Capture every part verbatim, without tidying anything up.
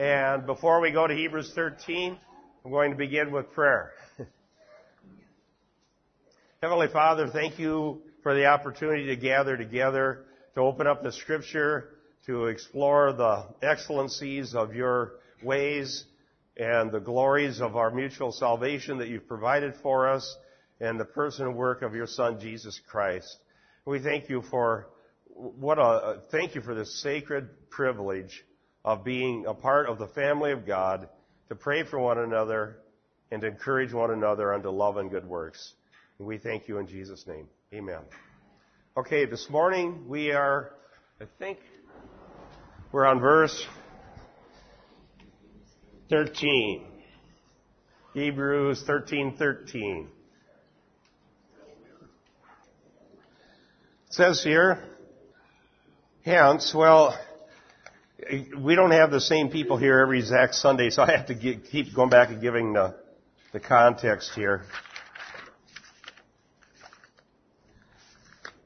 And before we go to Hebrews thirteen, I'm going to begin with prayer. Heavenly Father, thank you for the opportunity to gather together, to open up the Scripture, to explore the excellencies of your ways and the glories of our mutual salvation that you've provided for us and the person and work of your Son, Jesus Christ. We thank you for what a thank you for this sacred privilege of being a part of the family of God, to pray for one another and to encourage one another unto love and good works. And we thank you in Jesus' name. Amen. Okay, this morning we are, I think, we're on verse thirteen. Hebrews thirteen thirteen. It says here, hence, well, we don't have the same people here every exact Sunday, so I have to get, keep going back and giving the, the context here.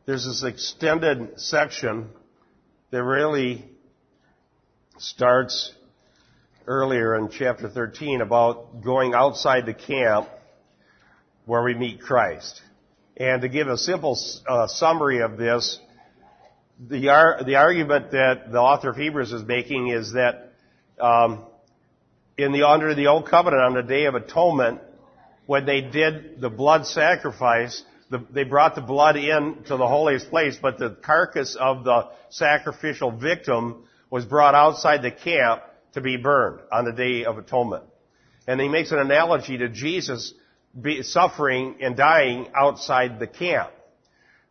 There's this extended section that really starts earlier in chapter thirteen about going outside the camp where we meet Christ. And to give a simple uh, summary of this, The, ar- the argument that the author of Hebrews is making is that um, in the under the Old Covenant, on the Day of Atonement, when they did the blood sacrifice, the, they brought the blood in to the holiest place, but the carcass of the sacrificial victim was brought outside the camp to be burned on the Day of Atonement. And he makes an analogy to Jesus be suffering and dying outside the camp.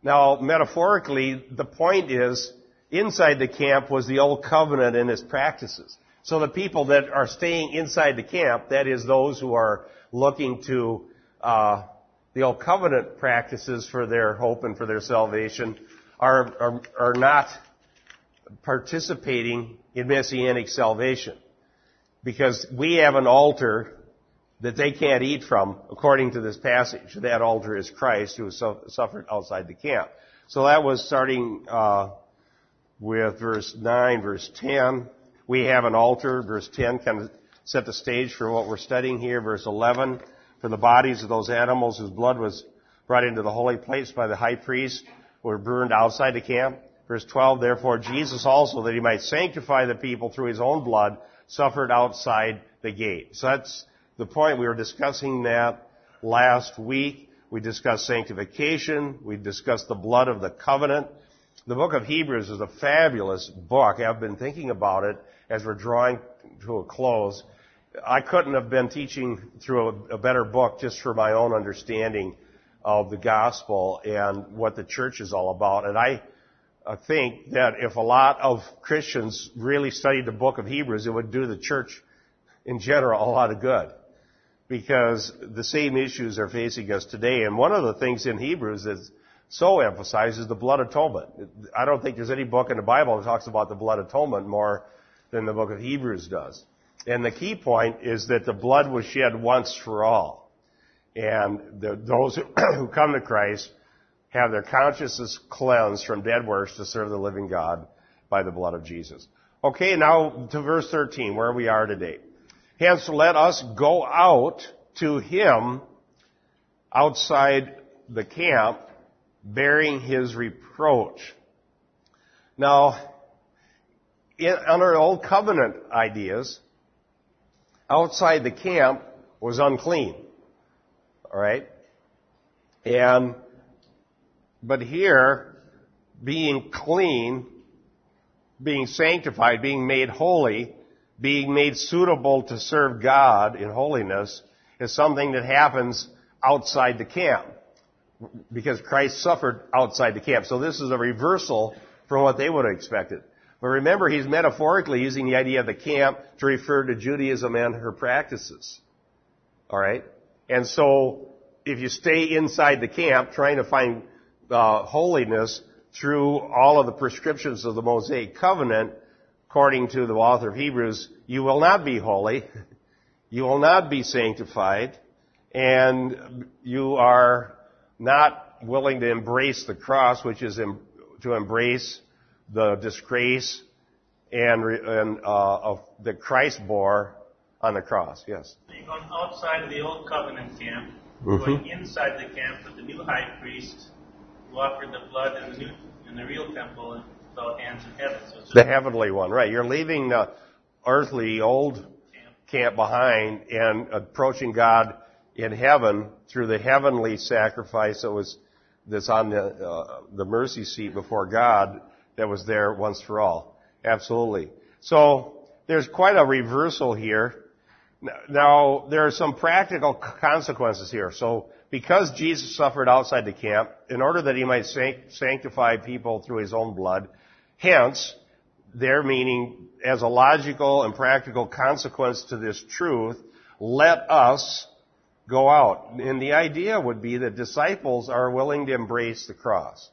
Now, metaphorically, the point is, inside the camp was the Old Covenant and its practices. So the people that are staying inside the camp, that is those who are looking to uh the Old Covenant practices for their hope and for their salvation, are are, are not participating in Messianic salvation. Because we have an altar that they can't eat from, according to this passage. That altar is Christ, who suffered outside the camp. So that was starting uh, with verse nine, verse ten. We have an altar. Verse ten kind of set the stage for what we're studying here. Verse eleven, for the bodies of those animals whose blood was brought into the holy place by the high priest were burned outside the camp. Verse twelve, therefore Jesus also, that he might sanctify the people through his own blood, suffered outside the gate. So that's the point. We were discussing that last week. We discussed sanctification. We discussed the blood of the covenant. The book of Hebrews is a fabulous book. I've been thinking about it as we're drawing to a close. I couldn't have been teaching through a, a better book just for my own understanding of the gospel and what the church is all about. And I uh, think that if a lot of Christians really studied the book of Hebrews, it would do the church in general a lot of good, because the same issues are facing us today. And one of the things in Hebrews that so emphasizes the blood atonement. I don't think there's any book in the Bible that talks about the blood atonement more than the book of Hebrews does. And the key point is that the blood was shed once for all. And the, those who come to Christ have their consciences cleansed from dead works to serve the living God by the blood of Jesus. Okay, now to verse thirteen, where we are today. Hence, let us go out to him outside the camp, bearing his reproach. Now, in, under Old Covenant ideas, outside the camp was unclean. All right? And, but here, being clean, being sanctified, being made holy, being made suitable to serve God in holiness is something that happens outside the camp, because Christ suffered outside the camp. So this is a reversal from what they would have expected. But remember, he's metaphorically using the idea of the camp to refer to Judaism and her practices. All right? And so if you stay inside the camp trying to find uh, holiness through all of the prescriptions of the Mosaic covenant, according to the author of Hebrews, you will not be holy, you will not be sanctified, and you are not willing to embrace the cross, which is to embrace the disgrace and, and uh, of that Christ bore on the cross. Yes. They've gone outside of the old covenant camp, mm-hmm. going inside the camp with the new high priest who offered the blood in the new in the real temple without hands in heaven. So it's the heavenly one, right? You're leaving the earthly old camp, camp behind and approaching God in heaven through the heavenly sacrifice that was that's on the uh, the mercy seat before God that was there once for all. Absolutely. So there's quite a reversal here. Now, there are some practical consequences here. So because Jesus suffered outside the camp, in order that he might sanctify people through his own blood, hence, their meaning as a logical and practical consequence to this truth, let us go out. And the idea would be that disciples are willing to embrace the cross.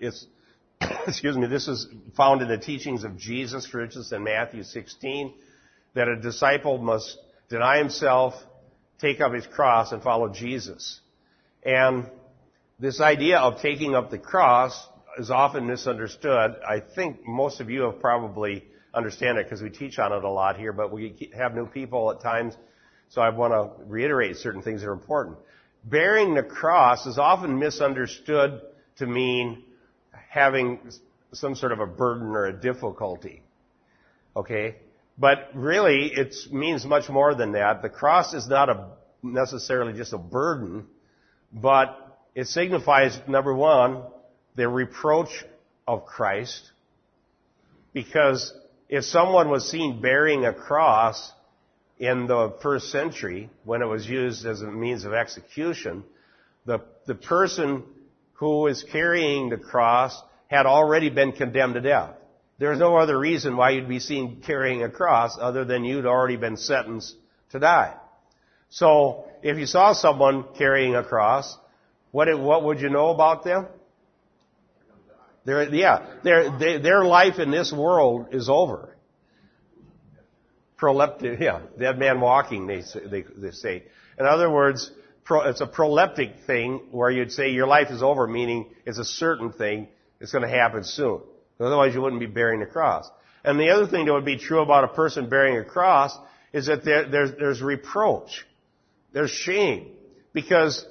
It's, excuse me, this is found in the teachings of Jesus, for instance, in Matthew sixteen, that a disciple must deny himself, take up his cross, and follow Jesus. And this idea of taking up the cross is often misunderstood. I think most of you have probably understand it because we teach on it a lot here, but we have new people at times, so I want to reiterate certain things that are important. Bearing the cross is often misunderstood to mean having some sort of a burden or a difficulty, okay? But really, it means much more than that. The cross is not a, necessarily just a burden, but it signifies, number one, the reproach of Christ, because if someone was seen bearing a cross in the first century, when it was used as a means of execution, the the person who was carrying the cross had already been condemned to death. There's no other reason why you'd be seen carrying a cross other than you'd already been sentenced to die. So if you saw someone carrying a cross, what it, what would you know about them? Their, yeah, their, they, their life in this world is over. Proleptic, yeah, dead man walking, they say, they, they say. In other words, pro, it's a proleptic thing where you'd say your life is over, meaning it's a certain thing, it's going to happen soon. Otherwise, you wouldn't be bearing the cross. And the other thing that would be true about a person bearing a cross is that there, there's, there's reproach. There's shame. Because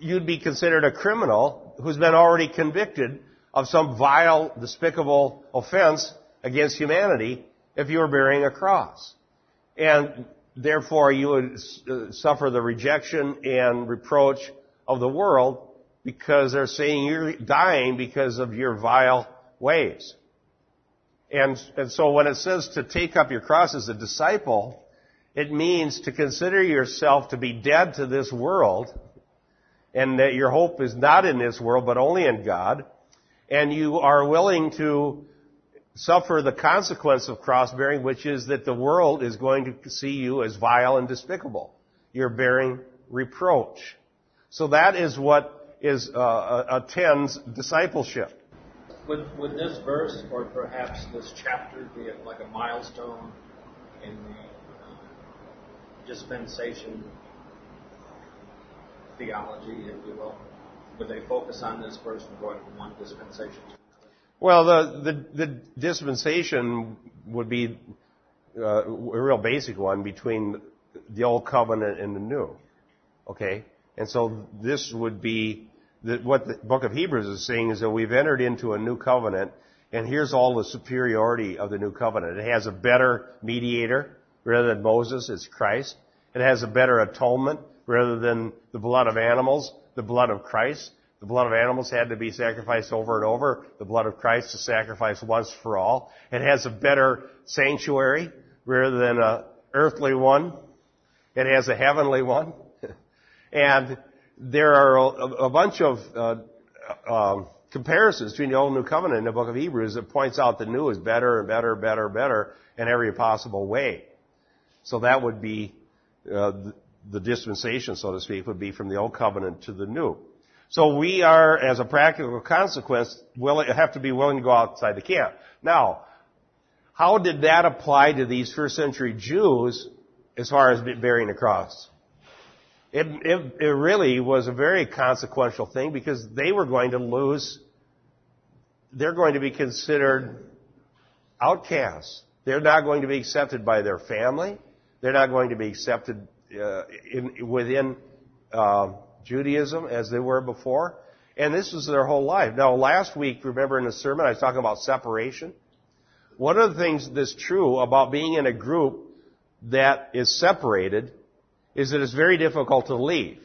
you'd be considered a criminal who's been already convicted of some vile, despicable offense against humanity if you were bearing a cross. And therefore, you would suffer the rejection and reproach of the world because they're saying you're dying because of your vile ways. And, and so when it says to take up your cross as a disciple, it means to consider yourself to be dead to this world and that your hope is not in this world but only in God. And you are willing to suffer the consequence of cross-bearing, which is that the world is going to see you as vile and despicable. You're bearing reproach. So that is what is uh, attends discipleship. Would, would this verse, or perhaps this chapter, be like a milestone in the dispensation theology, if you will? Would they focus on this verse and going from one dispensation to another? Well, the, the, the dispensation would be uh, a real basic one between the old covenant and the new. Okay? And so this would be the, what the book of Hebrews is saying is that we've entered into a new covenant, and here's all the superiority of the new covenant. It has a better mediator rather than Moses, it's Christ. It has a better atonement rather than the blood of animals. The blood of Christ. The blood of animals had to be sacrificed over and over. The blood of Christ is sacrificed once for all. It has a better sanctuary rather than an earthly one. It has a heavenly one. And there are a, a bunch of uh, uh, comparisons between the Old and New Covenant in the book of Hebrews that points out the new is better and better, better, better in every possible way. So that would be uh, the, the dispensation, so to speak, would be from the old covenant to the new. So we are, as a practical consequence, will have to be willing to go outside the camp. Now, how did that apply to these first century Jews as far as bearing the cross? It, it, it really was a very consequential thing because they were going to lose, they're going to be considered outcasts. They're not going to be accepted by their family. They're not going to be accepted uh, in, within uh, Judaism as they were before. And this was their whole life. Now, last week, remember in the sermon, I was talking about separation. One of the things that's true about being in a group that is separated is that it's very difficult to leave.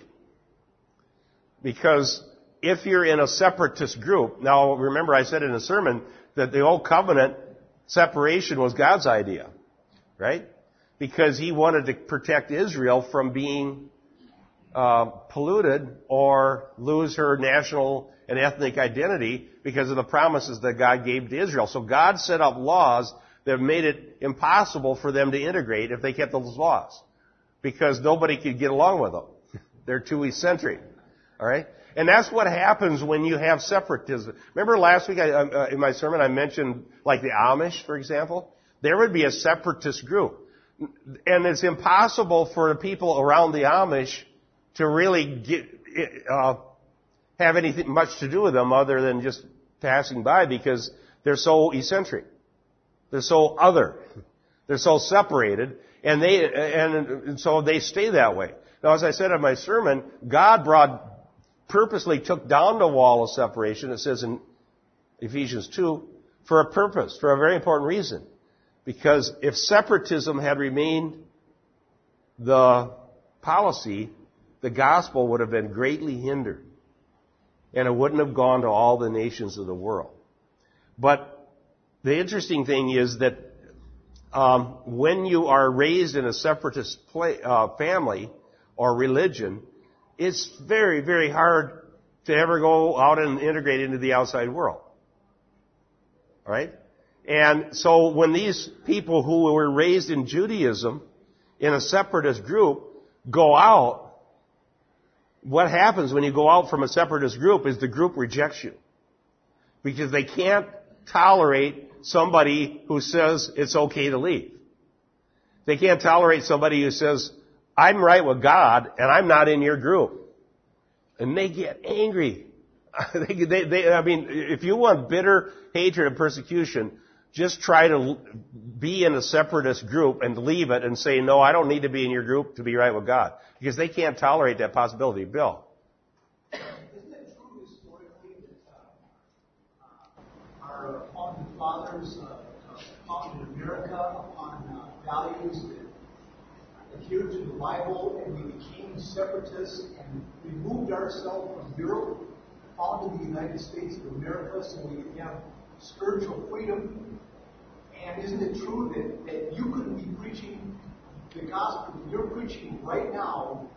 Because if you're in a separatist group, now remember I said in the sermon that the Old Covenant separation was God's idea, right? Because He wanted to protect Israel from being Uh, polluted or lose her national and ethnic identity because of the promises that God gave to Israel. So God set up laws that made it impossible for them to integrate if they kept those laws, because nobody could get along with them. They're too eccentric. All right? And that's what happens when you have separatism. Remember last week I, uh, in my sermon I mentioned like the Amish, for example. There would be a separatist group. And it's impossible for the people around the Amish to really get, uh, have anything much to do with them other than just passing by, because they're so eccentric, they're so other, they're so separated, and they and, and so they stay that way. Now, as I said in my sermon, God brought purposely took down the wall of separation. It says in Ephesians two for a purpose, for a very important reason, because if separatism had remained the policy, the gospel would have been greatly hindered, and it wouldn't have gone to all the nations of the world. But the interesting thing is that um, when you are raised in a separatist play, uh, family or religion, it's very, very hard to ever go out and integrate into the outside world. All right? And so when these people who were raised in Judaism in a separatist group go out, what happens when you go out from a separatist group is the group rejects you, because they can't tolerate somebody who says it's okay to leave. They can't tolerate somebody who says, I'm right with God and I'm not in your group. And they get angry. they, they, they, I mean, if you want bitter hatred and persecution, just try to be in a separatist group and leave it and say, no, I don't need to be in your group to be right with God. Because they can't tolerate that possibility. Bill? Isn't that true historically that uh, our founding fathers uh, founded America upon uh, values that adhered to the Bible, and we became separatists and we moved ourselves from Europe, founded the United States of America so we could have spiritual freedom? And isn't it true that, that you could be preaching the gospel that you're preaching right now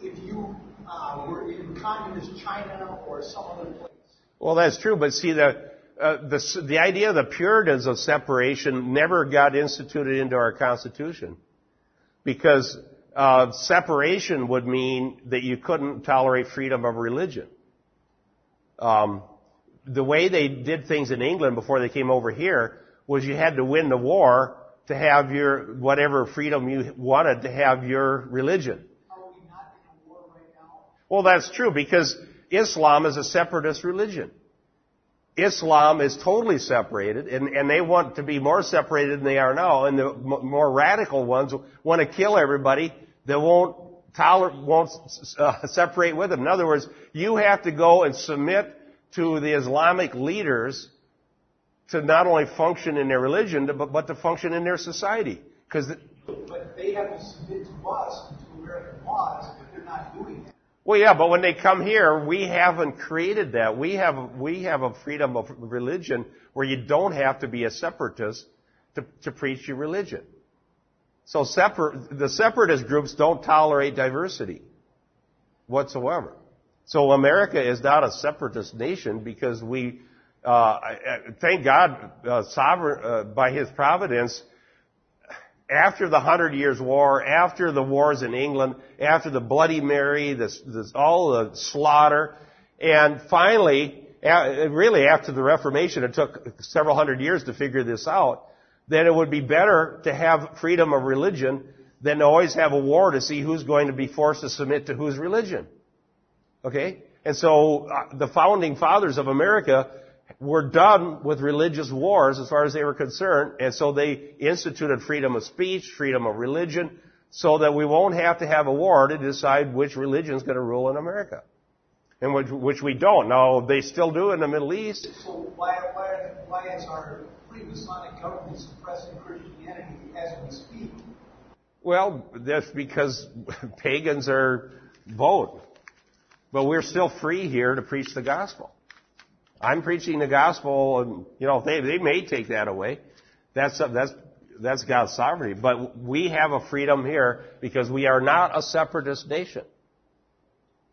if you uh, were in communist China or some other place? Well, that's true, but see, the uh, the the idea of the Puritans of separation never got instituted into our Constitution, because uh, separation would mean that you couldn't tolerate freedom of religion. Um. The way they did things in England before they came over here was you had to win the war to have your, whatever freedom you wanted, to have your religion. Are we not in a war right now? Well, that's true, because Islam is a separatist religion. Islam is totally separated, and, and they want to be more separated than they are now, and the m- more radical ones want to kill everybody that won't tolerate, won't uh, separate with them. In other words, you have to go and submit to the Islamic leaders to not only function in their religion, but, but to function in their society. Because the, But they have to submit to us, to American laws, but they're not doing that. Well, yeah, but when they come here, we haven't created that. We have we have a freedom of religion where you don't have to be a separatist to, to preach your religion. So separ- the separatist groups don't tolerate diversity whatsoever. So America is not a separatist nation, because we, uh, thank God, uh, sovereign, uh, by His providence, after the Hundred Years' War, after the wars in England, after the Bloody Mary, this, this, all the slaughter, and finally, uh, really after the Reformation, it took several hundred years to figure this out, that it would be better to have freedom of religion than to always have a war to see who's going to be forced to submit to whose religion. Okay? And so uh, the founding fathers of America were done with religious wars as far as they were concerned, and so they instituted freedom of speech, freedom of religion, so that we won't have to have a war to decide which religion is going to rule in America, and which, which we don't. Now, they still do in the Middle East. So why, why, why is our pre-Masonic government suppressing Christianity as we speak? Well, that's because pagans are vote. But we're still free here to preach the gospel. I'm preaching the gospel, and you know they they may take that away. That's that's that's God's sovereignty. But we have a freedom here because we are not a separatist nation.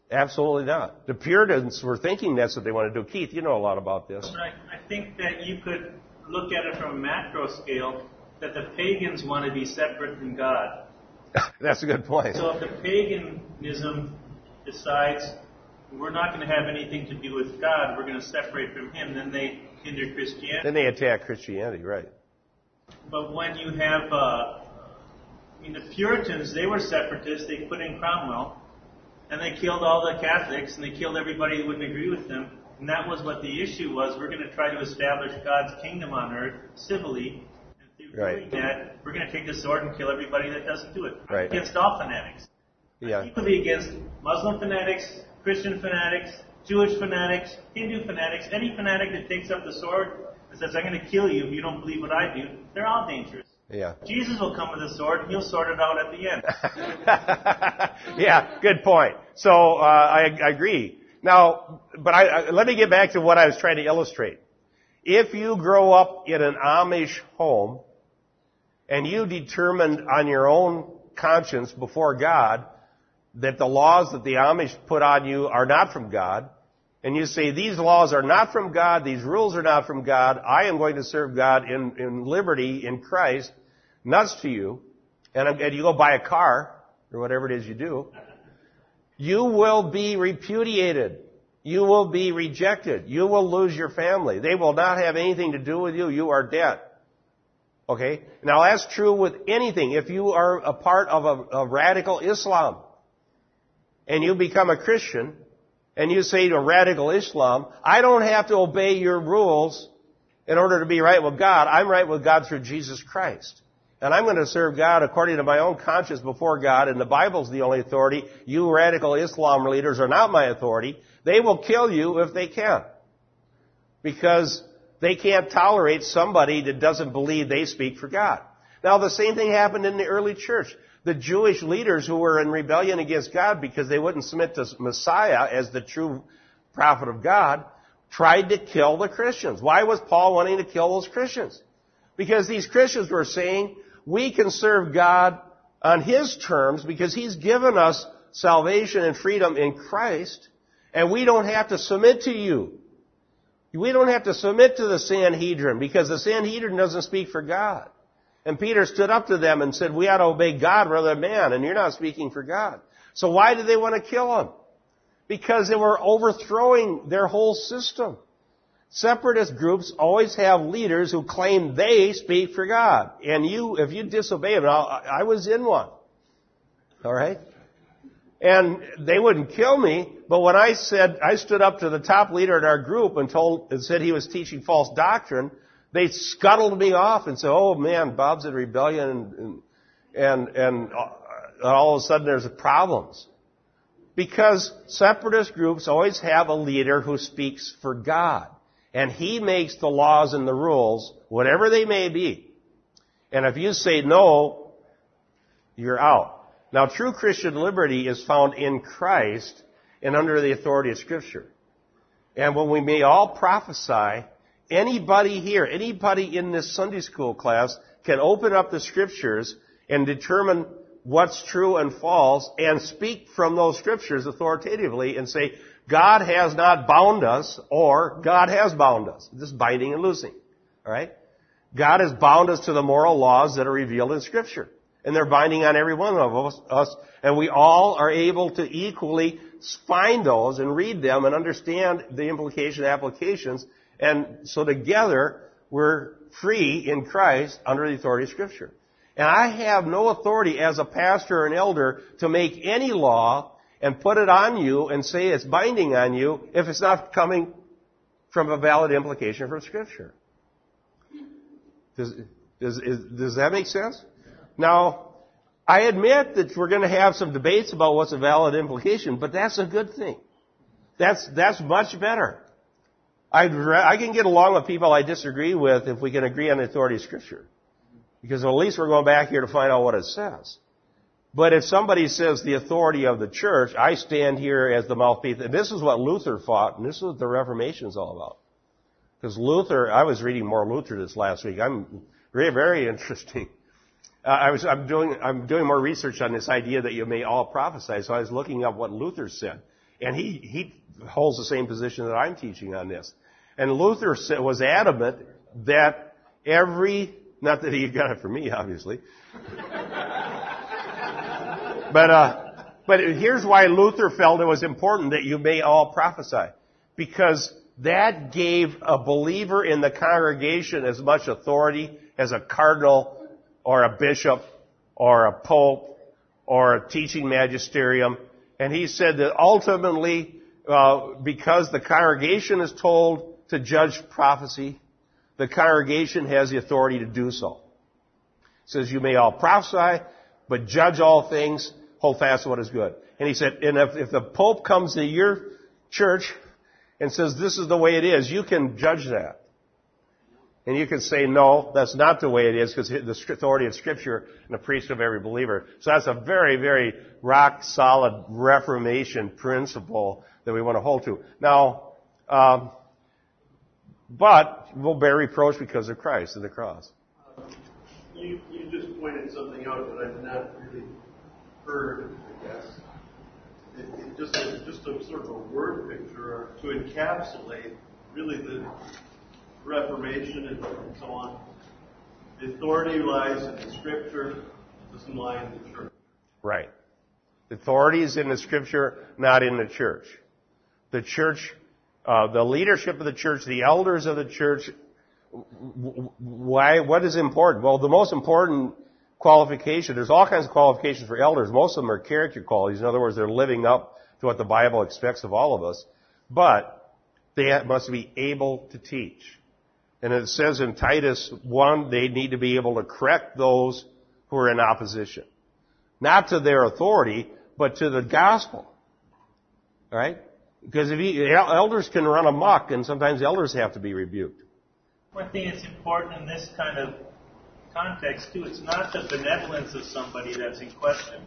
Absolutely not. The Puritans were thinking that's what they want to do. Keith, you know a lot about this. Right. I think that you could look at it from a macro scale that the pagans want to be separate from God. That's a good point. So if the paganism decides we're not going to have anything to do with God, we're going to separate from Him, then they hinder Christianity. Then they attack Christianity, right. But when you have, uh, I mean, the Puritans, they were separatists, they put in Cromwell, and they killed all the Catholics, and they killed everybody who wouldn't agree with them, and that was what the issue was. We're going to try to establish God's kingdom on earth civilly. Right. That, we're going to take the sword and kill everybody that doesn't do it. Right. Against all fanatics. Yeah. Equally against Muslim fanatics, Christian fanatics, Jewish fanatics, Hindu fanatics, any fanatic that takes up the sword and says, I'm going to kill you if you don't believe what I do, they're all dangerous. Yeah. Jesus will come with a sword, and He'll sort it out at the end. Yeah, good point. So uh, I, I agree. Now, but I, I, let me get back to what I was trying to illustrate. If you grow up in an Amish home, and you determined on your own conscience before God that the laws that the Amish put on you are not from God, and you say, these laws are not from God, these rules are not from God, I am going to serve God in, in liberty, in Christ, nuts to you, and, and you go buy a car, or whatever it is you do, you will be repudiated. You will be rejected. You will lose your family. They will not have anything to do with you. You are dead. Okay? Now, that's true with anything. If you are a part of a, a radical Islam and you become a Christian and you say to radical Islam, I don't have to obey your rules in order to be right with God. I'm right with God through Jesus Christ. And I'm going to serve God according to my own conscience before God, and the Bible's the only authority. You radical Islam leaders are not my authority. They will kill you if they can, because they can't tolerate somebody that doesn't believe they speak for God. Now, the same thing happened in the early church. The Jewish leaders who were in rebellion against God because they wouldn't submit to Messiah as the true prophet of God tried to kill the Christians. Why was Paul wanting to kill those Christians? Because these Christians were saying, we can serve God on His terms because He's given us salvation and freedom in Christ, and we don't have to submit to you. We don't have to submit to the Sanhedrin because the Sanhedrin doesn't speak for God. And Peter stood up to them and said, we ought to obey God rather than man, and you're not speaking for God. So why did they want to kill him? Because they were overthrowing their whole system. Separatist groups always have leaders who claim they speak for God. And you, if you disobey them, I was in one. All right? And they wouldn't kill me, but when I said, I stood up to the top leader in our group and told, and said he was teaching false doctrine, they scuttled me off and said, oh man, Bob's in rebellion, and, and, and all of a sudden there's problems. Because separatist groups always have a leader who speaks for God. And he makes the laws and the rules, whatever they may be. And if you say no, you're out. Now, true Christian liberty is found in Christ and under the authority of Scripture. And when we may all prophesy, anybody here, anybody in this Sunday school class can open up the Scriptures and determine what's true and false and speak from those Scriptures authoritatively and say, God has not bound us, or God has bound us. This is binding and loosing. All right? God has bound us to the moral laws that are revealed in Scripture. And they're binding on every one of us, us, and we all are able to equally find those and read them and understand the implication and applications. And so together, we're free in Christ under the authority of Scripture. And I have no authority as a pastor or an elder to make any law and put it on you and say it's binding on you if it's not coming from a valid implication from Scripture. Does, does, is, does that make sense? Now, I admit that we're going to have some debates about what's a valid implication, but that's a good thing. That's that's much better. I'd re- I can get along with people I disagree with if we can agree on the authority of Scripture. Because at least we're going back here to find out what it says. But if somebody says the authority of the church, I stand here as the mouthpiece. And this is what Luther fought, and this is what the Reformation is all about. Because Luther, I was reading more Luther this last week. I'm very, very interesting. Uh, I was, I'm doing, I'm doing more research on this idea that you may all prophesy. So I was looking up what Luther said, and he he holds the same position that I'm teaching on this. And Luther said, was adamant that every, not that he got it from me, obviously, but uh, but here's why Luther felt it was important that you may all prophesy, because that gave a believer in the congregation as much authority as a cardinal or a bishop, or a pope, or a teaching magisterium. And he said that ultimately, uh, because the congregation is told to judge prophecy, the congregation has the authority to do so. It says, you may all prophesy, but judge all things, hold fast to what is good. And he said, and if, if the pope comes to your church and says, this is the way it is, you can judge that. And you can say, no, that's not the way it is, because the authority of Scripture and the priest of every believer. So that's a very, very rock-solid Reformation principle that we want to hold to. Now, um, but we'll bear reproach because of Christ and the cross. You, you just pointed something out that I've not really heard, I guess. It, it just, it's just a sort of a word picture to encapsulate really the Reformation and so on. The authority lies in the Scripture, doesn't lie in the church. Right. The authority is in the Scripture, not in the church. The church, uh, the leadership of the church, the elders of the church, why, what is important? Well, the most important qualification, there's all kinds of qualifications for elders. Most of them are character qualities. In other words, they're living up to what the Bible expects of all of us. But they must be able to teach. And it says in Titus one, they need to be able to correct those who are in opposition. Not to their authority, but to the gospel. All right? Because if you, elders can run amok, and sometimes elders have to be rebuked. One thing that's important in this kind of context, too, it's not the benevolence of somebody that's in question.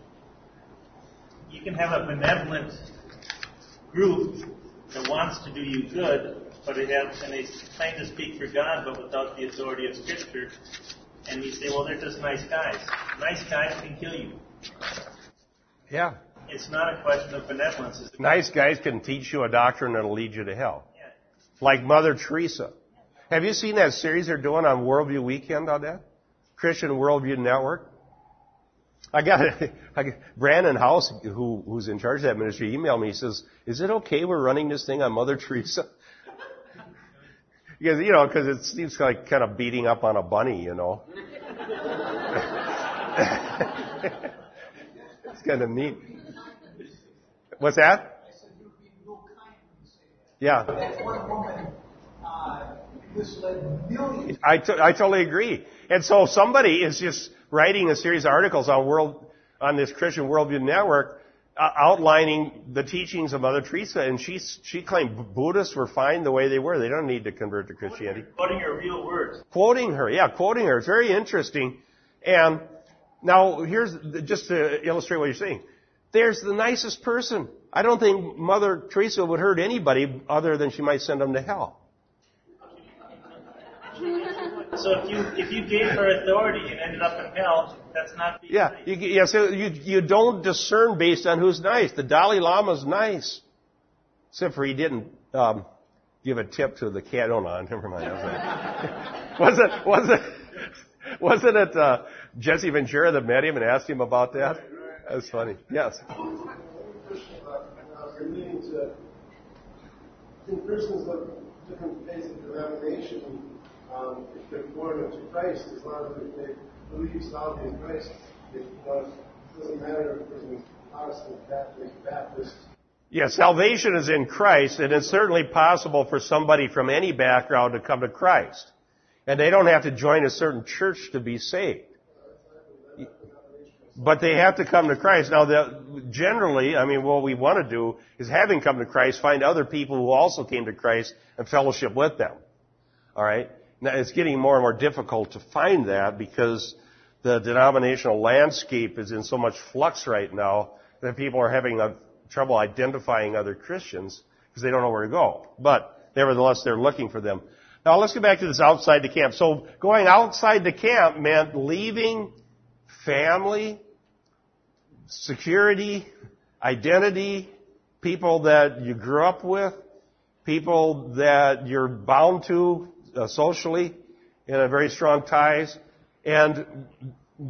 You can have a benevolent group that wants to do you good, but it has, and they claim to speak for God, but without the authority of Scripture. And you say, well, they're just nice guys. Nice guys can kill you. Yeah. It's not a question of benevolence. It's nice guys can teach you a doctrine that'll lead you to hell. Yeah. Like Mother Teresa. Have you seen that series they're doing on Worldview Weekend on that? Christian Worldview Network? I got it. Brandon Howse, who, who's in charge of that ministry, emailed me. He says, is it okay we're running this thing on Mother Teresa? Because, you know, because it seems like kind of beating up on a bunny, you know. It's kind of neat. What's that? I said you would be real kind when you say that. Yeah. That one woman uh, misled millions. I, t- I totally agree. And so somebody is just writing a series of articles on world on this Christian Worldview Network uh, outlining the teachings of Mother Teresa, and she she claimed Buddhists were fine the way they were. They don't need to convert to Christianity. Quoting her real words. Quoting her, yeah, quoting her. It's very interesting. And now here's the, just to illustrate what you're saying. There's the nicest person. I don't think Mother Teresa would hurt anybody other than she might send them to hell. So if you if you gave her authority and ended up in hell, that's not being yeah, nice. You, yeah, so you, you don't discern based on who's nice. The Dalai Lama's nice. Except for he didn't um, give a tip to the cat. Oh, no, never mind. wasn't it, wasn't, wasn't it uh, Jesse Ventura that met him and asked him about that? That's funny. Yes. Christians look different faiths of denomination. Um, if they're born into Christ, as long as they believe solidly in Christ, it doesn't matter if it's Protestant, Catholic, Baptist. Yeah, salvation is in Christ, and it's certainly possible for somebody from any background to come to Christ. And they don't have to join a certain church to be saved. But they have to come to Christ. Now, the, generally, I mean, what we want to do is, having come to Christ, find other people who also came to Christ and fellowship with them. All right? Now, it's getting more and more difficult to find that because the denominational landscape is in so much flux right now that people are having a trouble identifying other Christians because they don't know where to go. But nevertheless, they're looking for them. Now, let's get back to this outside the camp. So going outside the camp meant leaving family, security, identity, people that you grew up with, people that you're bound to uh, socially in a very strong ties, and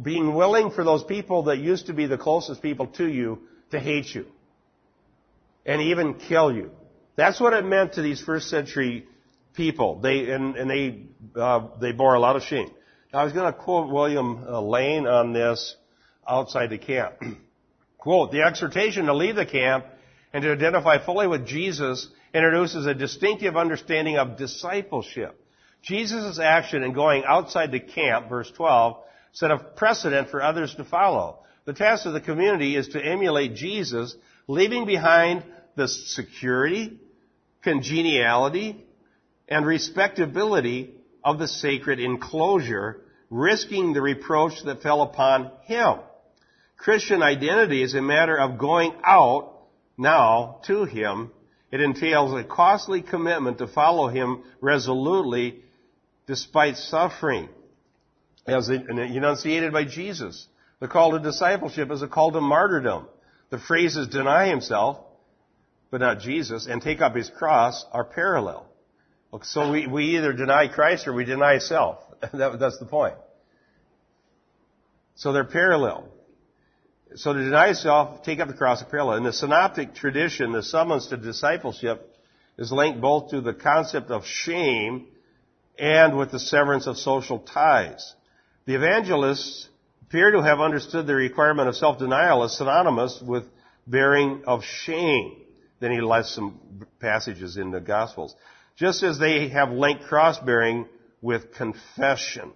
being willing for those people that used to be the closest people to you to hate you. And even kill you. That's what it meant to these first century people. They and, and they uh, they bore a lot of shame. Now, I was going to quote William Lane on this outside the camp. Quote, "The exhortation to leave the camp and to identify fully with Jesus introduces a distinctive understanding of discipleship. Jesus' action in going outside the camp, verse twelve, set a precedent for others to follow. The task of the community is to emulate Jesus, leaving behind the security, congeniality, and respectability of the sacred enclosure, risking the reproach that fell upon him. Christian identity is a matter of going out now to him. It entails a costly commitment to follow him resolutely despite suffering, as enunciated by Jesus. The call to discipleship is a call to martyrdom. The phrases deny himself, but not Jesus, and take up his cross are parallel." So we, we either deny Christ or we deny self. That, that's the point. So they're parallel. So to deny self, take up the cross are parallel. In the synoptic tradition, the summons to discipleship is linked both to the concept of shame and with the severance of social ties. The evangelists appear to have understood the requirement of self-denial as synonymous with bearing of shame. Then he lists some passages in the Gospels. Just as they have linked cross-bearing with confession.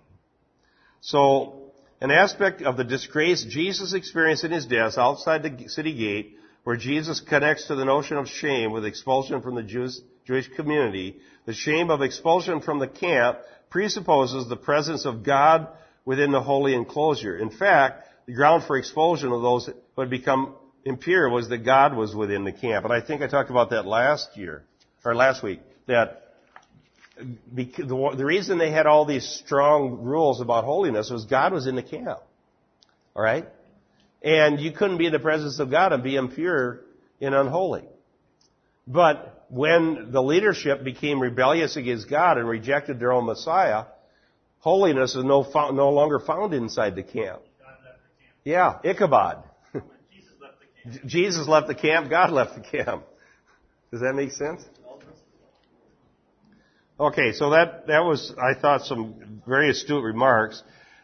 So, an aspect of the disgrace Jesus experienced in his death outside the city gate, where Jesus connects to the notion of shame with expulsion from the Jewish, Jewish community, the shame of expulsion from the camp presupposes the presence of God within the holy enclosure. In fact, the ground for expulsion of those who had become impure was that God was within the camp. And I think I talked about that last year, or last week, that the reason they had all these strong rules about holiness was God was in the camp. All right? And you couldn't be in the presence of God and be impure and unholy. But when the leadership became rebellious against God and rejected their own Messiah, holiness is no found, no longer found inside the camp. God left the camp. Yeah, Ichabod. When Jesus left the camp. Jesus left the camp, God left the camp. Does that make sense? Okay, so that, that was, I thought, some very astute remarks.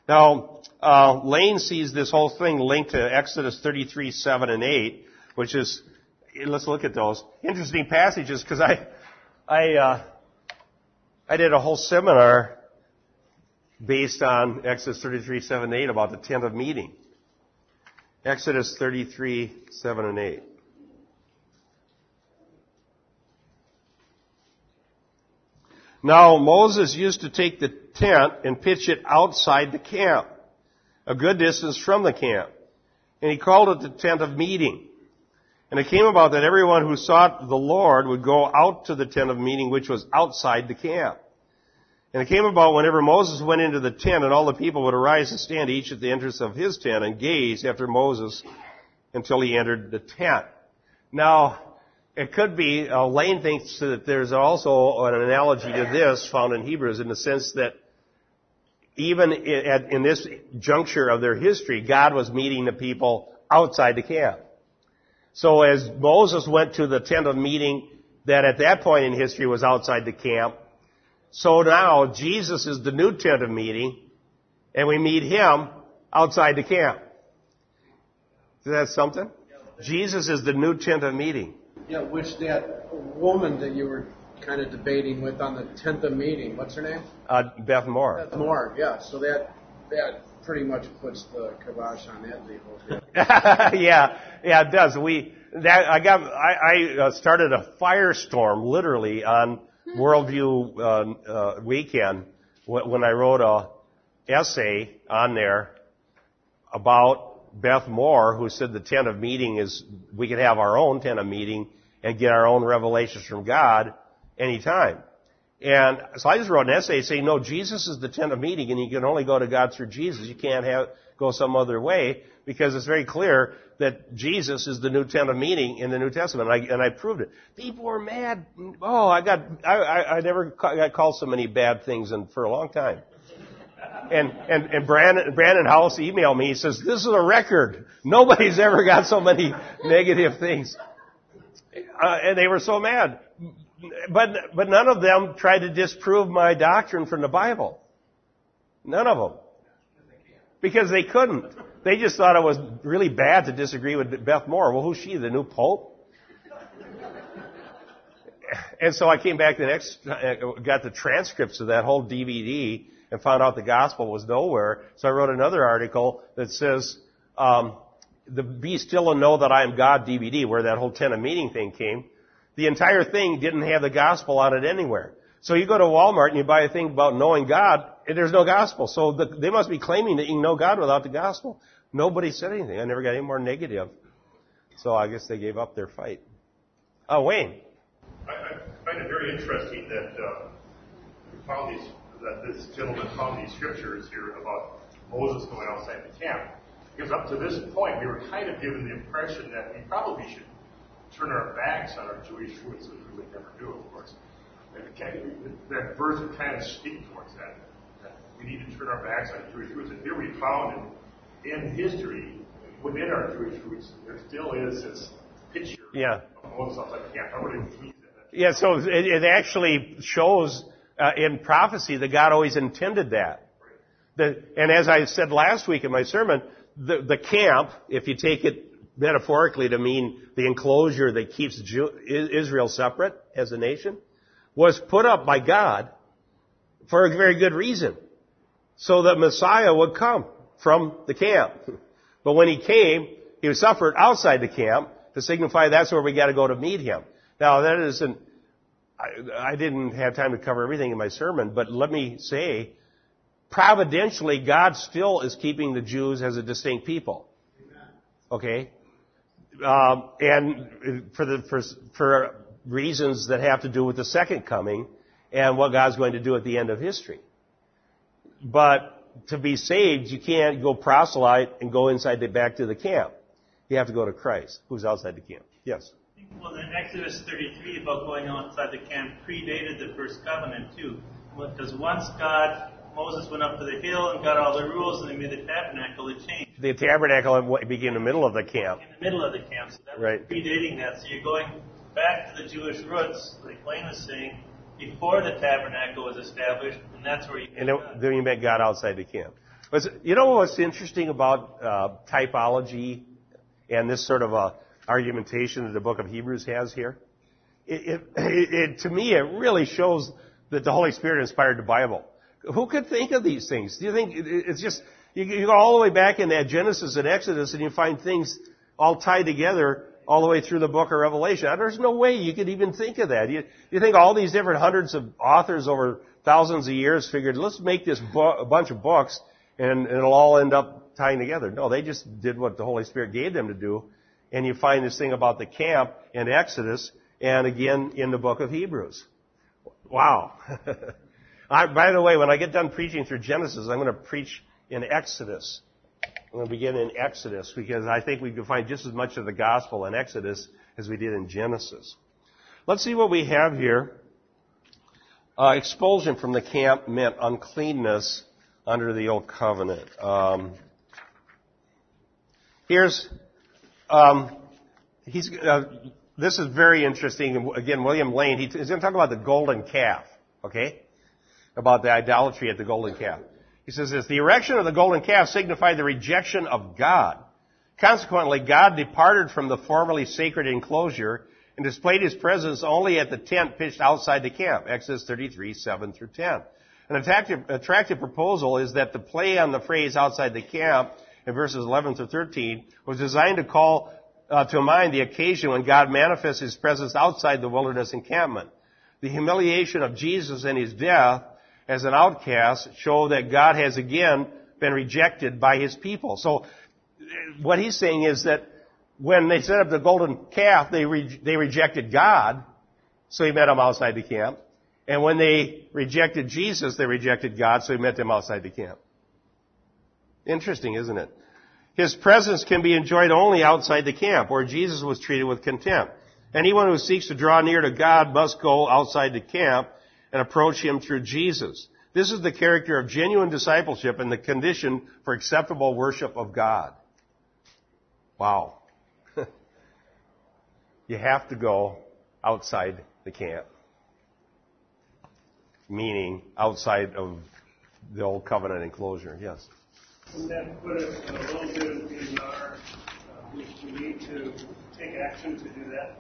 Now, uh, Lane sees this whole thing linked to Exodus thirty-three, seven, and eight, which is, let's look at those. Interesting passages, because I, I, uh, I did a whole seminar based on Exodus thirty-three, seven, and eight about the tent of meeting. Exodus thirty-three, seven, and eight. "Now Moses used to take the tent and pitch it outside the camp, a good distance from the camp, and he called it the tent of meeting. And it came about that everyone who sought the Lord would go out to the tent of meeting, which was outside the camp. And it came about whenever Moses went into the tent, and all the people would arise and stand each at the entrance of his tent and gaze after Moses until he entered the tent." Now, it could be, uh, Lane thinks that there's also an analogy to this found in Hebrews, in the sense that even in, in this juncture of their history, God was meeting the people outside the camp. So as Moses went to the tent of meeting that at that point in history was outside the camp, so now Jesus is the new tent of meeting, and we meet him outside the camp. Isn't that something? Jesus is the new tent of meeting. Yeah, which that woman that you were kind of debating with on the tenth meeting, what's her name? Uh, Beth Moore. Beth Moore, yeah. So that that pretty much puts the kibosh on that deal. yeah, yeah, it does. We that I got I, I started a firestorm literally on Worldview uh, uh, Weekend when I wrote a essay on there about Beth Moore, who said the tent of meeting is, we could have our own tent of meeting and get our own revelations from God anytime. And so I just wrote an essay saying, no, Jesus is the tent of meeting, and you can only go to God through Jesus. You can't have go some other way, because it's very clear that Jesus is the new tent of meeting in the New Testament. And I, and I proved it. People were mad. Oh, I got, I, I, I never got called so many bad things in, for a long time. And, and, and Brandon, Brandon Howse emailed me. He says, this is a record. Nobody's ever got so many negative things. Uh, and they were so mad. But, but none of them tried to disprove my doctrine from the Bible. None of them. Because they couldn't. They just thought it was really bad to disagree with Beth Moore. Well, who's she, the new pope? And so I came back the next, got the transcripts of that whole D V D, and found out the gospel was nowhere. So I wrote another article that says, um, the Be Still and Know That I Am God D V D, where that whole tent of meeting thing came. The entire thing didn't have the gospel on it anywhere. So you go to Walmart and you buy a thing about knowing God, and there's no gospel. So the, they must be claiming that you can know God without the gospel. Nobody said anything. I never got any more negative. So I guess they gave up their fight. Oh, Wayne. I, I find it very interesting that uh, you found these... that this gentleman found these scriptures here about Moses going outside the camp. Because up to this point, we were kind of given the impression that we probably should turn our backs on our Jewish roots, which we would never do, of course. That verse would kind of speak towards that. that. We need to turn our backs on Jewish roots. And here we found in, in history, within our Jewish roots, there still is this picture yeah. of Moses outside the camp. I wouldn't believe that. Yeah, so it, it actually shows... Uh, in prophecy, that God always intended that. The, and as I said last week in my sermon, the, the camp, if you take it metaphorically to mean the enclosure that keeps Jew, Israel separate as a nation, was put up by God for a very good reason. So that Messiah would come from the camp. But when he came, he was suffered outside the camp to signify that's where we got to go to meet him. Now, that isn't... I, I didn't have time to cover everything in my sermon, but let me say, providentially, God still is keeping the Jews as a distinct people. Okay? Um, and for, the, for, for reasons that have to do with the second coming and what God's going to do at the end of history. But to be saved, you can't go proselyte and go inside the back to the camp. You have to go to Christ, who's outside the camp. Yes? Well, then Exodus thirty-three about going outside the camp predated the first covenant, too. Because once God, Moses went up to the hill and got all the rules, and they made the tabernacle, it changed. The tabernacle began in the middle of the camp. In the middle of the camp, so that right. was predating that. So you're going back to the Jewish roots, like Lane was saying, before the tabernacle was established, and that's where you met and God. And then you met God outside the camp. You know what's interesting about uh, typology and this sort of a argumentation that the book of Hebrews has here? It, it, it, to me, it really shows that the Holy Spirit inspired the Bible. Who could think of these things? Do you think it's just, you, you go all the way back in that Genesis and Exodus and you find things all tied together all the way through the book of Revelation. There's no way you could even think of that. You, you think all these different hundreds of authors over thousands of years figured, let's make this bo- a bunch of books and, and it'll all end up tying together. No, they just did what the Holy Spirit gave them to do. And you find this thing about the camp in Exodus and again in the book of Hebrews. Wow. I, by the way, when I get done preaching through Genesis, I'm going to preach in Exodus. I'm going to begin in Exodus because I think we can find just as much of the gospel in Exodus as we did in Genesis. Let's see what we have here. Uh, expulsion from the camp meant uncleanness under the old covenant. Um, here's... Um, he's, uh, this is very interesting. Again, William Lane, he t- he's going to talk about the golden calf, okay? About the idolatry at the golden calf. He says this, the erection of the golden calf signified the rejection of God. Consequently, God departed from the formerly sacred enclosure and displayed his presence only at the tent pitched outside the camp, Exodus thirty-three, seven through ten. An attractive, attractive proposal is that the play on the phrase outside the camp in verses eleven through thirteen was designed to call uh, to mind the occasion when God manifests his presence outside the wilderness encampment. The humiliation of Jesus and his death as an outcast show that God has again been rejected by his people. So what he's saying is that when they set up the golden calf, they re- they rejected God, so he met them outside the camp. And when they rejected Jesus, they rejected God, so he met them outside the camp. Interesting, isn't it? His presence can be enjoyed only outside the camp, where Jesus was treated with contempt. Anyone who seeks to draw near to God must go outside the camp and approach him through Jesus. This is the character of genuine discipleship and the condition for acceptable worship of God. Wow. You have to go outside the camp. Meaning outside of the old covenant enclosure. Yes. Wouldn't that put us a little bit in our, uh, we need to take action to do that?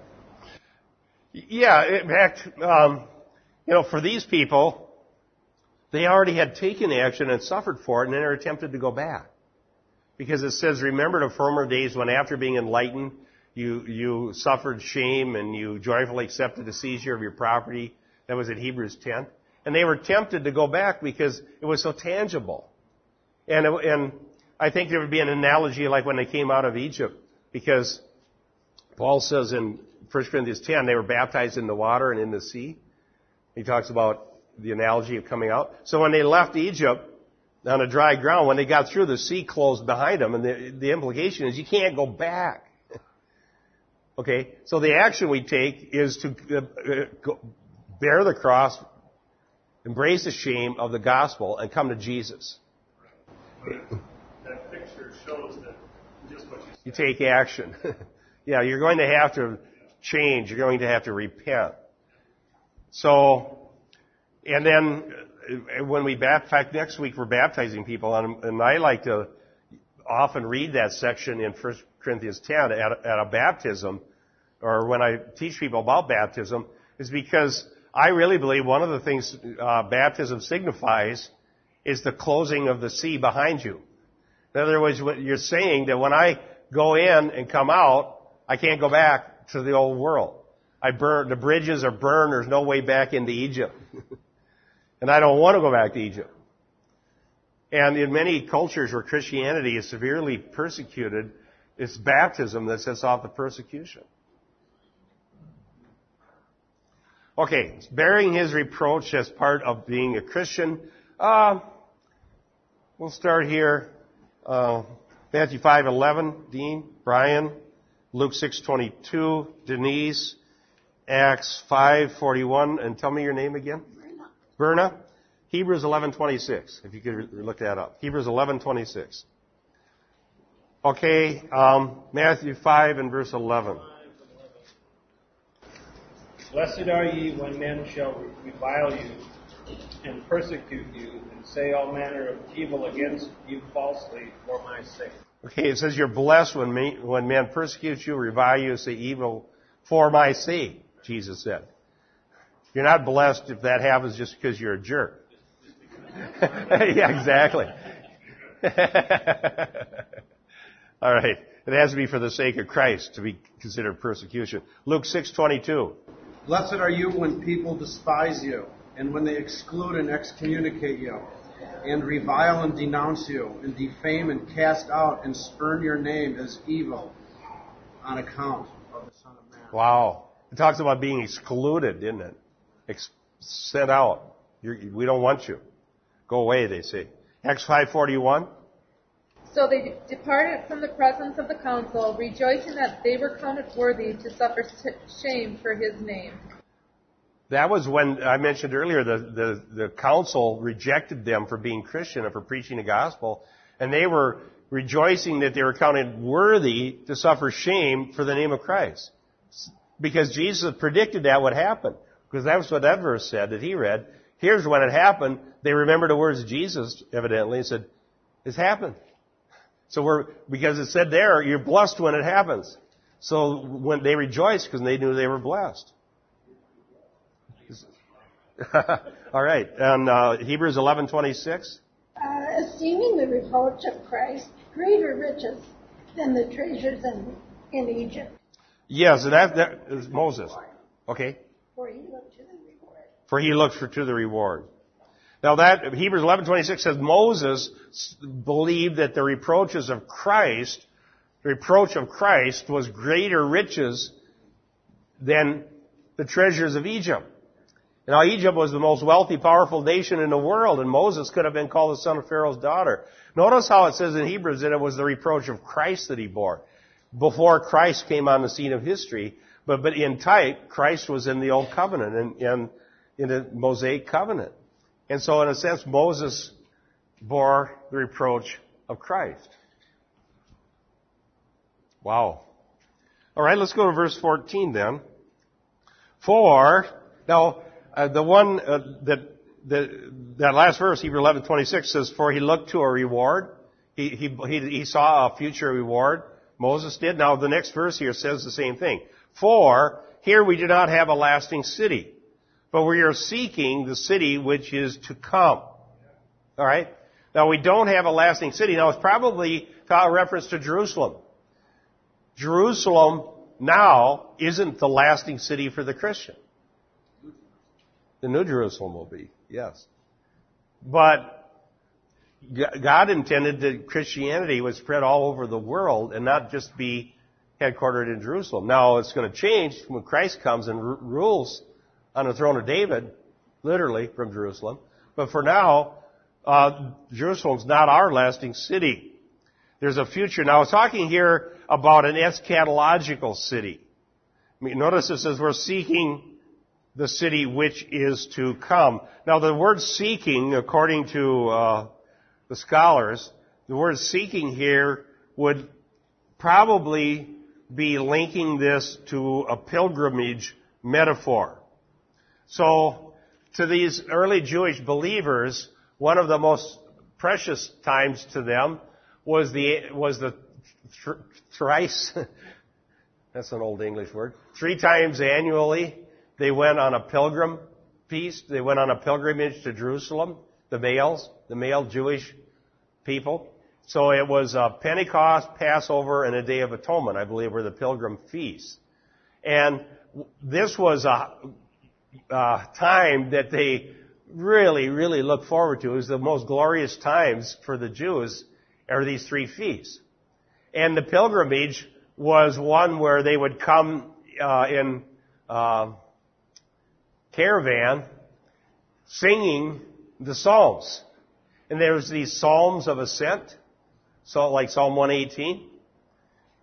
Yeah, in fact, um, you know, for these people, they already had taken action and suffered for it, and then they attempted to go back. Because it says, remember the former days when after being enlightened, You, you suffered shame and you joyfully accepted the seizure of your property. That was at Hebrews ten. And they were tempted to go back because it was so tangible. And, it, and I think there would be an analogy like when they came out of Egypt, because Paul says in First Corinthians ten, they were baptized in the water and in the sea. He talks about the analogy of coming out. So when they left Egypt on a dry ground, when they got through, the sea closed behind them. And the, the implication is you can't go back. Okay, so the action we take is to uh, go, bear the cross, embrace the shame of the gospel, and come to Jesus. Right. But that picture shows that just what you said. You take action. Yeah, you're going to have to change. You're going to have to repent. So, and then when we baptize, in fact, next week we're baptizing people, and, and I like to often read that section in First Corinthians ten at a, at a baptism, or when I teach people about baptism, is because I really believe one of the things uh, baptism signifies is the closing of the sea behind you. In other words, what you're saying that when I go in and come out, I can't go back to the old world. I burn, the bridges are burned, there's no way back into Egypt. And I don't want to go back to Egypt. And in many cultures where Christianity is severely persecuted, it's baptism that sets off the persecution. Okay, bearing his reproach as part of being a Christian. Uh, we'll start here. Uh, Matthew five eleven, Dean, Brian, Luke six twenty-two, Denise, Acts five forty-one, and tell me your name again. Verna. Verna. Hebrews eleven twenty-six, if you could look that up. Hebrews eleven twenty-six. Okay, um, Matthew five and verse eleven. Blessed are ye when men shall revile you and persecute you and say all manner of evil against you falsely for my sake. Okay, it says you're blessed when me, when men persecute you, revile you, say evil for my sake, Jesus said. You're not blessed if that happens just because you're a jerk. Yeah, exactly. All right. It has to be for the sake of Christ to be considered persecution. Luke six twenty-two. Blessed are you when people despise you, and when they exclude and excommunicate you, and revile and denounce you, and defame and cast out and spurn your name as evil on account of the Son of Man. Wow. It talks about being excluded, didn't it? Ex- set out. You're, we don't want you. Go away, they say. Acts five forty-one. So they de- departed from the presence of the council, rejoicing that they were counted worthy to suffer t- shame for his name. That was when I mentioned earlier the, the, the council rejected them for being Christian and for preaching the gospel, and they were rejoicing that they were counted worthy to suffer shame for the name of Christ. Because Jesus predicted that would happen. Because that was what that verse said that he read. Here's when it happened. They remember the words of Jesus, evidently, and said, it's happened. So we're, because it said there, you're blessed when it happens. So when they rejoiced because they knew they were blessed. All right. And uh, Hebrews eleven twenty-six. Uh, esteeming the reproach of Christ greater riches than the treasures in, in Egypt. Yes, yeah, so that, that is Moses. Okay. For he looked to the reward. For he looked for, to the reward. Now that, Hebrews eleven twenty-six says, Moses believed that the reproaches of Christ, the reproach of Christ was greater riches than the treasures of Egypt. Now Egypt was the most wealthy, powerful nation in the world, and Moses could have been called the son of Pharaoh's daughter. Notice how it says in Hebrews that it was the reproach of Christ that he bore. Before Christ came on the scene of history, but, but in type, Christ was in the Old Covenant, and in, in the Mosaic Covenant. And so in a sense, Moses bore the reproach of Christ. Wow. All right, let's go to verse fourteen then. For, now, Uh, the one uh, that the, that last verse, Hebrews eleven twenty-six, says, "For he looked to a reward." He, he he he saw a future reward. Moses did. Now the next verse here says the same thing. For here we do not have a lasting city, but we are seeking the city which is to come. All right. Now we don't have a lasting city. Now it's probably a reference to Jerusalem. Jerusalem now isn't the lasting city for the Christian. The New Jerusalem will be, yes. But God intended that Christianity would spread all over the world and not just be headquartered in Jerusalem. Now, it's going to change when Christ comes and r- rules on the throne of David, literally, from Jerusalem. But for now, uh, Jerusalem's not our lasting city. There's a future. Now, I was talking here about an eschatological city. I mean, notice it says we're seeking the city which is to come. Now, the word seeking, according to uh, the scholars, the word seeking here would probably be linking this to a pilgrimage metaphor. So, to these early Jewish believers, one of the most precious times to them was the was the th- thrice, that's an old English word, three times annually. They went on a pilgrim feast. They went on a pilgrimage to Jerusalem, the males, the male Jewish people. So it was a Pentecost, Passover, and a Day of Atonement, I believe, were the pilgrim feasts. And this was a, a time that they really, really looked forward to. It was the most glorious times for the Jews are these three feasts. And the pilgrimage was one where they would come uh, in... Uh, caravan singing the psalms. And there was these psalms of ascent, so like Psalm one eighteen.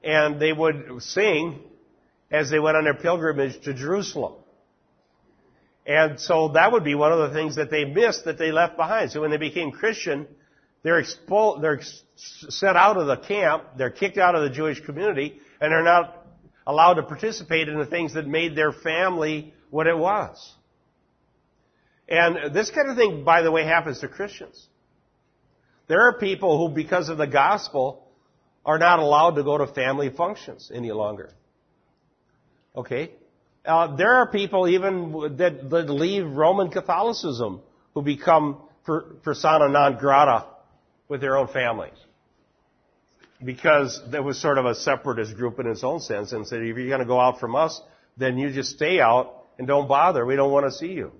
And they would sing as they went on their pilgrimage to Jerusalem. And so that would be one of the things that they missed that they left behind. So when they became Christian, they're expo- they're set out of the camp, they're kicked out of the Jewish community, and they're not allowed to participate in the things that made their family what it was. And this kind of thing, by the way, happens to Christians. There are people who, because of the gospel, are not allowed to go to family functions any longer. Okay? Uh, there are people even that, that leave Roman Catholicism who become per, persona non grata with their own families. Because there was sort of a separatist group in its own sense and said, if you're going to go out from us, then you just stay out and don't bother. We don't want to see you.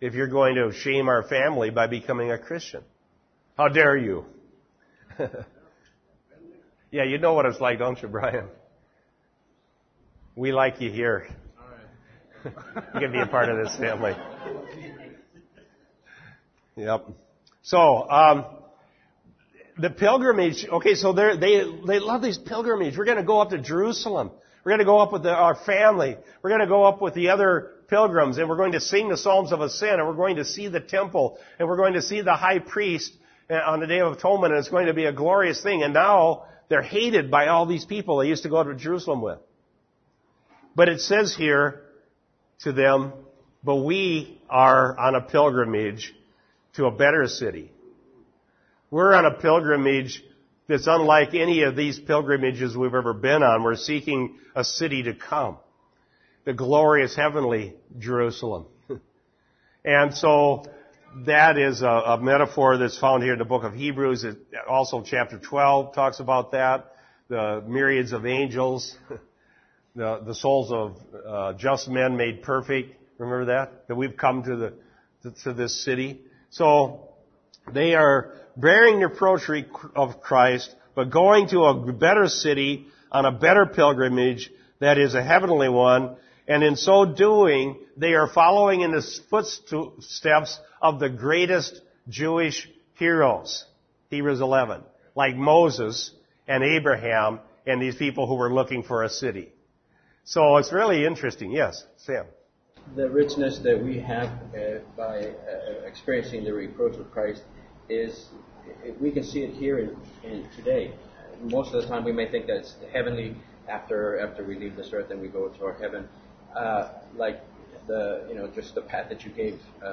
If you're going to shame our family by becoming a Christian. How dare you? Yeah, you know what it's like, don't you, Brian? We like you here. You can be a part of this family. Yep. So, um, the pilgrimage, okay, so they they love these pilgrimages. We're going to go up to Jerusalem. We're going to go up with the, our family. We're going to go up with the other pilgrims, and we're going to sing the Psalms of Ascent, and we're going to see the temple, and we're going to see the high priest on the Day of Atonement, and it's going to be a glorious thing. And now they're hated by all these people they used to go to Jerusalem with. But it says here to them, but we are on a pilgrimage to a better city. We're on a pilgrimage that's unlike any of these pilgrimages we've ever been on. We're seeking a city to come, the glorious heavenly Jerusalem. And so that is a, a metaphor that's found here in the book of Hebrews. It, also chapter twelve talks about that, the myriads of angels, the, the souls of uh, just men made perfect. Remember that? That we've come to the to this city. So they are bearing the reproach of Christ, but going to a better city on a better pilgrimage that is a heavenly one. And in so doing, they are following in the footsteps of the greatest Jewish heroes. Hebrews eleven. Like Moses and Abraham and these people who were looking for a city. So it's really interesting. Yes, Sam. The richness that we have uh, by uh, experiencing the reproach of Christ is, we can see it here in, in today. Most of the time we may think that it's heavenly after after we leave this earth and we go to our heaven. Uh, like the, you know, just the path that you gave uh,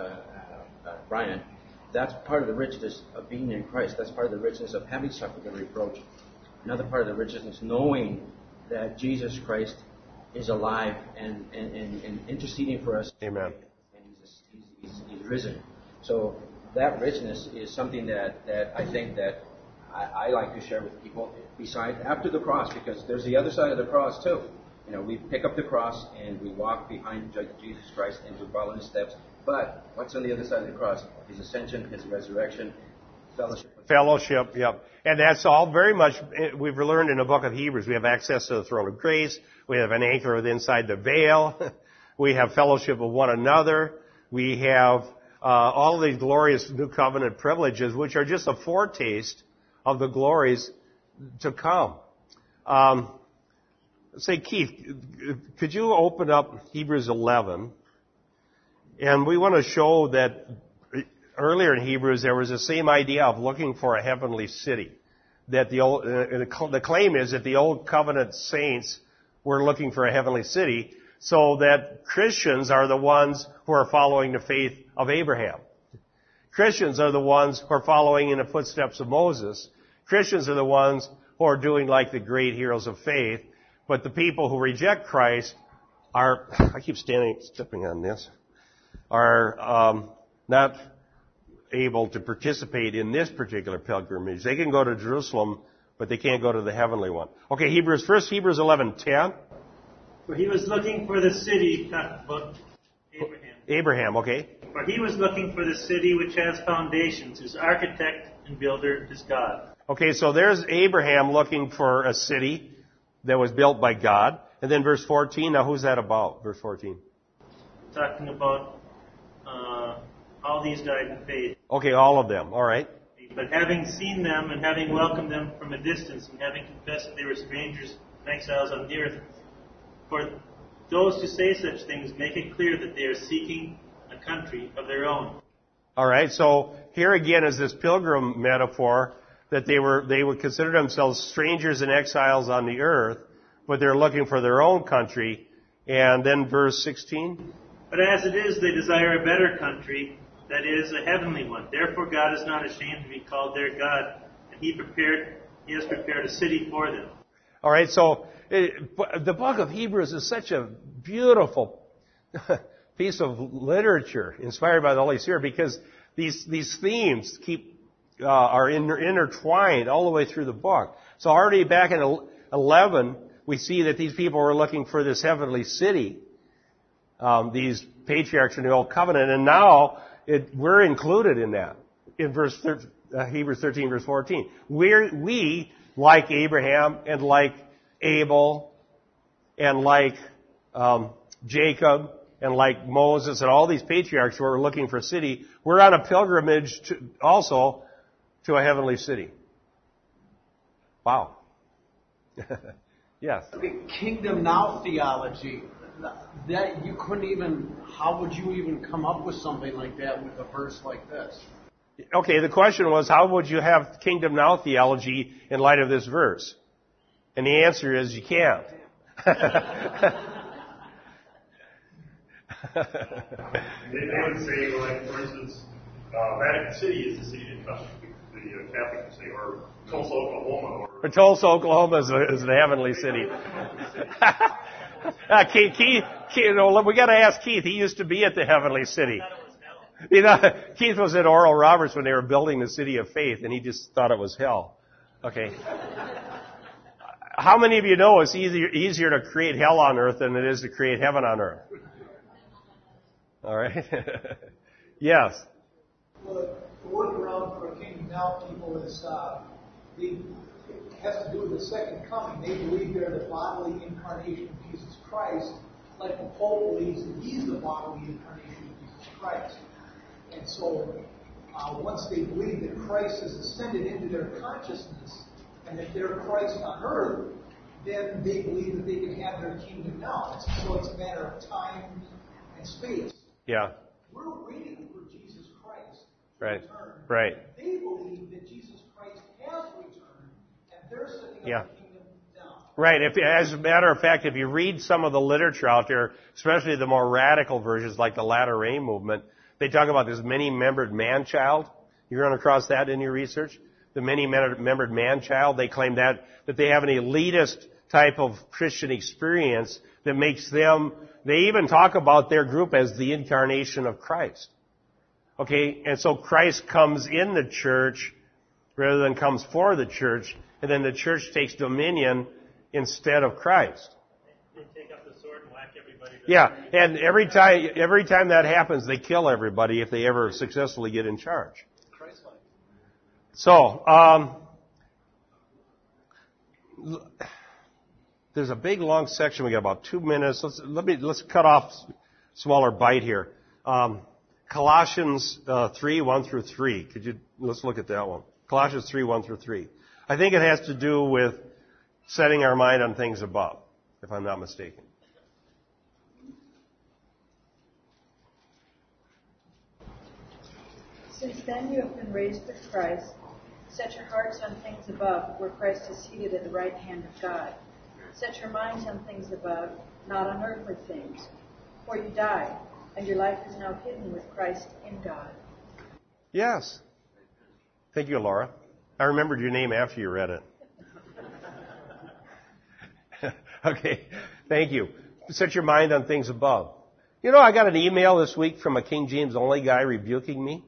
uh, Brian, that's part of the richness of being in Christ. That's part of the richness of having suffered the reproach. Another part of the richness is knowing that Jesus Christ is alive and, and, and, and interceding for us. Amen. And he's, he's, he's risen. So that richness is something that, that I think that I, I like to share with people besides after the cross, because there's the other side of the cross too. You know, we pick up the cross and we walk behind Jesus Christ and we follow his steps. But what's on the other side of the cross? His ascension, his resurrection, fellowship. Fellowship, yep. And that's all very much, we've learned in the book of Hebrews. We have access to the throne of grace. We have an anchor within inside the veil. We have fellowship with one another. We have uh, all of these glorious new covenant privileges, which are just a foretaste of the glories to come. Um, Say, Keith, could you open up Hebrews eleven? And we want to show that earlier in Hebrews there was the same idea of looking for a heavenly city. That the old, uh, the claim is that the old covenant saints were looking for a heavenly city, so that Christians are the ones who are following the faith of Abraham. Christians are the ones who are following in the footsteps of Moses. Christians are the ones who are doing like the great heroes of faith. But the people who reject Christ are, I keep standing, stepping on this, are um, not able to participate in this particular pilgrimage. They can go to Jerusalem, but they can't go to the heavenly one. Okay, Hebrews, first Hebrews eleven ten. For he was looking for the city, not but Abraham. Abraham, okay. For he was looking for the city which has foundations, whose architect and builder is God. Okay, so there's Abraham looking for a city that was built by God. And then verse fourteen, now who's that about? Verse fourteen. Talking about uh, all these died in faith. Okay, all of them. All right. But having seen them and having welcomed them from a distance and having confessed that they were strangers and exiles on the earth, for those who say such things make it clear that they are seeking a country of their own. All right, so here again is this pilgrim metaphor, that they were they would consider themselves strangers and exiles on the earth, but they're looking for their own country. And then verse sixteen. But as it is, they desire a better country, that is, a heavenly one. Therefore God is not ashamed to be called their God, and He prepared He has prepared a city for them. All right, so it, the book of Hebrews is such a beautiful piece of literature inspired by the Holy Spirit, because these these themes keep Uh, are in, intertwined all the way through the book. So already back in eleven, we see that these people were looking for this heavenly city, um, these patriarchs in the Old Covenant, and now it, we're included in that. In verse thir- uh, Hebrews thirteen, verse fourteen, we're we like Abraham and like Abel and like um, Jacob and like Moses and all these patriarchs who were looking for a city. We're on a pilgrimage to, also. To a heavenly city. Wow. Yes. Okay, kingdom now theology. That you couldn't even. How would you even come up with something like that with a verse like this? Okay. The question was, how would you have kingdom now theology in light of this verse? And the answer is, you can't. They would say, like, for instance, uh, Vatican City is the city that comes. the Catholics say, or Tulsa, Oklahoma. Or Tulsa, Oklahoma is, a, is an heavenly city. uh, Keith, Keith, Keith you know, we got to ask Keith. He used to be at the heavenly city. You know, Keith was at Oral Roberts when they were building the City of Faith, and he just thought it was hell. Okay. How many of you know it's easier, easier to create hell on earth than it is to create heaven on earth? All right? Yes. Well, the word around for kingdom now people is, uh, the, it has to do with the second coming. They believe they're the bodily incarnation of Jesus Christ, like the Pope believes that he's the bodily incarnation of Jesus Christ. And so, uh, once they believe that Christ has ascended into their consciousness, and if they're Christ on earth, then they believe that they can have their kingdom now. So it's a matter of time and space. Yeah. We're waiting for Jesus Christ to right. return. Right. They believe that Jesus Christ has returned, and they're setting yeah. up the kingdom now. Right. If, as a matter of fact, if you read some of the literature out there, especially the more radical versions like the Latter Rain movement, they talk about this many-membered man-child. You run across that in your research? The many-membered man-child, they claim that, that they have an elitist type of Christian experience that makes them, they even talk about their group as the incarnation of Christ. Okay, and so Christ comes in the church rather than comes for the church, and then the church takes dominion instead of Christ. They take up the sword and whack everybody. Yeah, and every time, every time that happens, they kill everybody if they ever successfully get in charge. So, um, there's a big long section. We got about two minutes. Let's let me let's cut off smaller bite here. Um, Colossians uh, three one through three. Could you let's look at that one? Colossians three one through three. I think it has to do with setting our mind on things above, if I'm not mistaken. Since then you have been raised with Christ. Set your hearts on things above, where Christ is seated at the right hand of God. Set your minds on things above, not on earthly things. For you died, and your life is now hidden with Christ in God. Yes. Thank you, Laura. I remembered your name after you read it. Okay. Thank you. Set your mind on things above. You know, I got an email this week from a King James only guy rebuking me.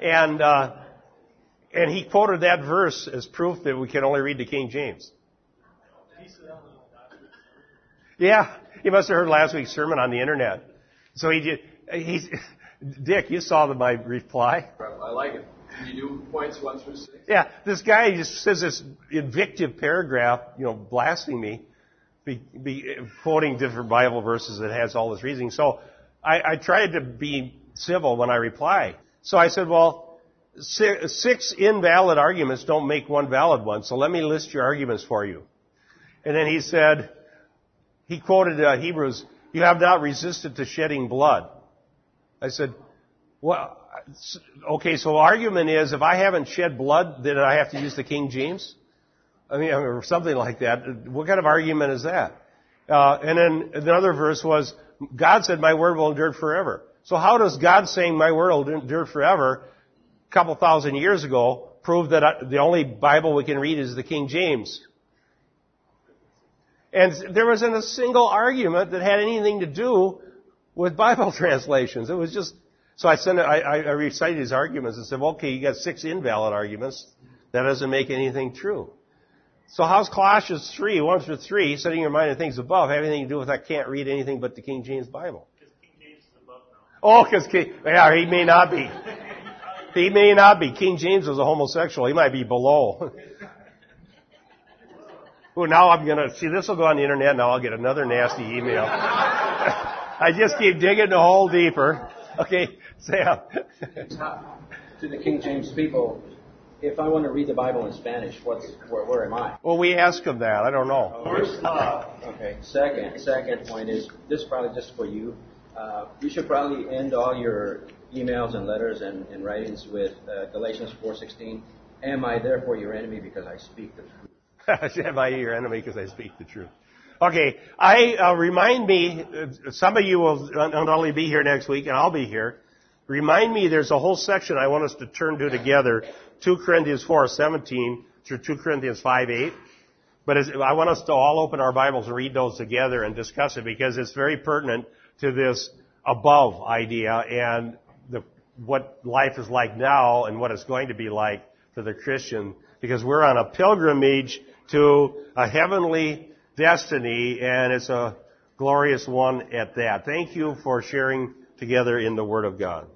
And uh, and he quoted that verse as proof that we can only read the King James. Yeah, he must have heard last week's sermon on the internet. So he did. He's, Dick, you saw the, my reply. I like it. Can you do points one through six? Yeah, this guy just says this invective paragraph, you know, blasting me, be, be, quoting different Bible verses that has all this reasoning. So I, I tried to be civil when I reply. So I said, well, six invalid arguments don't make one valid one, so let me list your arguments for you. And then he said, he quoted uh, Hebrews, you have not resisted to shedding blood. I said, well, okay, so argument is, if I haven't shed blood, then I have to use the King James? I mean, or something like that. What kind of argument is that? Uh, and then another verse was, God said, my word will endure forever. So how does God saying my word will endure forever a couple thousand years ago prove that I, the only Bible we can read is the King James? And there wasn't a single argument that had anything to do with Bible translations. It was just, so I sent. I, I recited his arguments and said, well, okay, you got six invalid arguments. That doesn't make anything true. So how's Colossians three, one through three, setting your mind on things above, have anything to do with I can't read anything but the King James Bible? Oh, because yeah, he may not be. He may not be. King James was a homosexual. He might be below. Well, now I'm going to... See, this will go on the internet, and I'll get another nasty email. I just keep digging the hole deeper. Okay, Sam. To the King James people, if I want to read the Bible in Spanish, what's where, where am I? Well, we ask them that. I don't know. Oh, okay, second, second point is, this is probably just for you. Uh, you should probably end all your emails and letters and, and writings with uh, Galatians four sixteen. Am I therefore your enemy because I speak the truth? Am I your enemy because I speak the truth? Okay, I uh, remind me, uh, some of you will not only be here next week, and I'll be here, Remind me, there's a whole section I want us to turn to together, two Corinthians four seventeen through two Corinthians five eight. But as, I want us to all open our Bibles and read those together and discuss it, because it's very pertinent to this above idea and the, what life is like now and what it's going to be like for the Christian, because we're on a pilgrimage to a heavenly destiny, and it's a glorious one at that. Thank you for sharing together in the Word of God.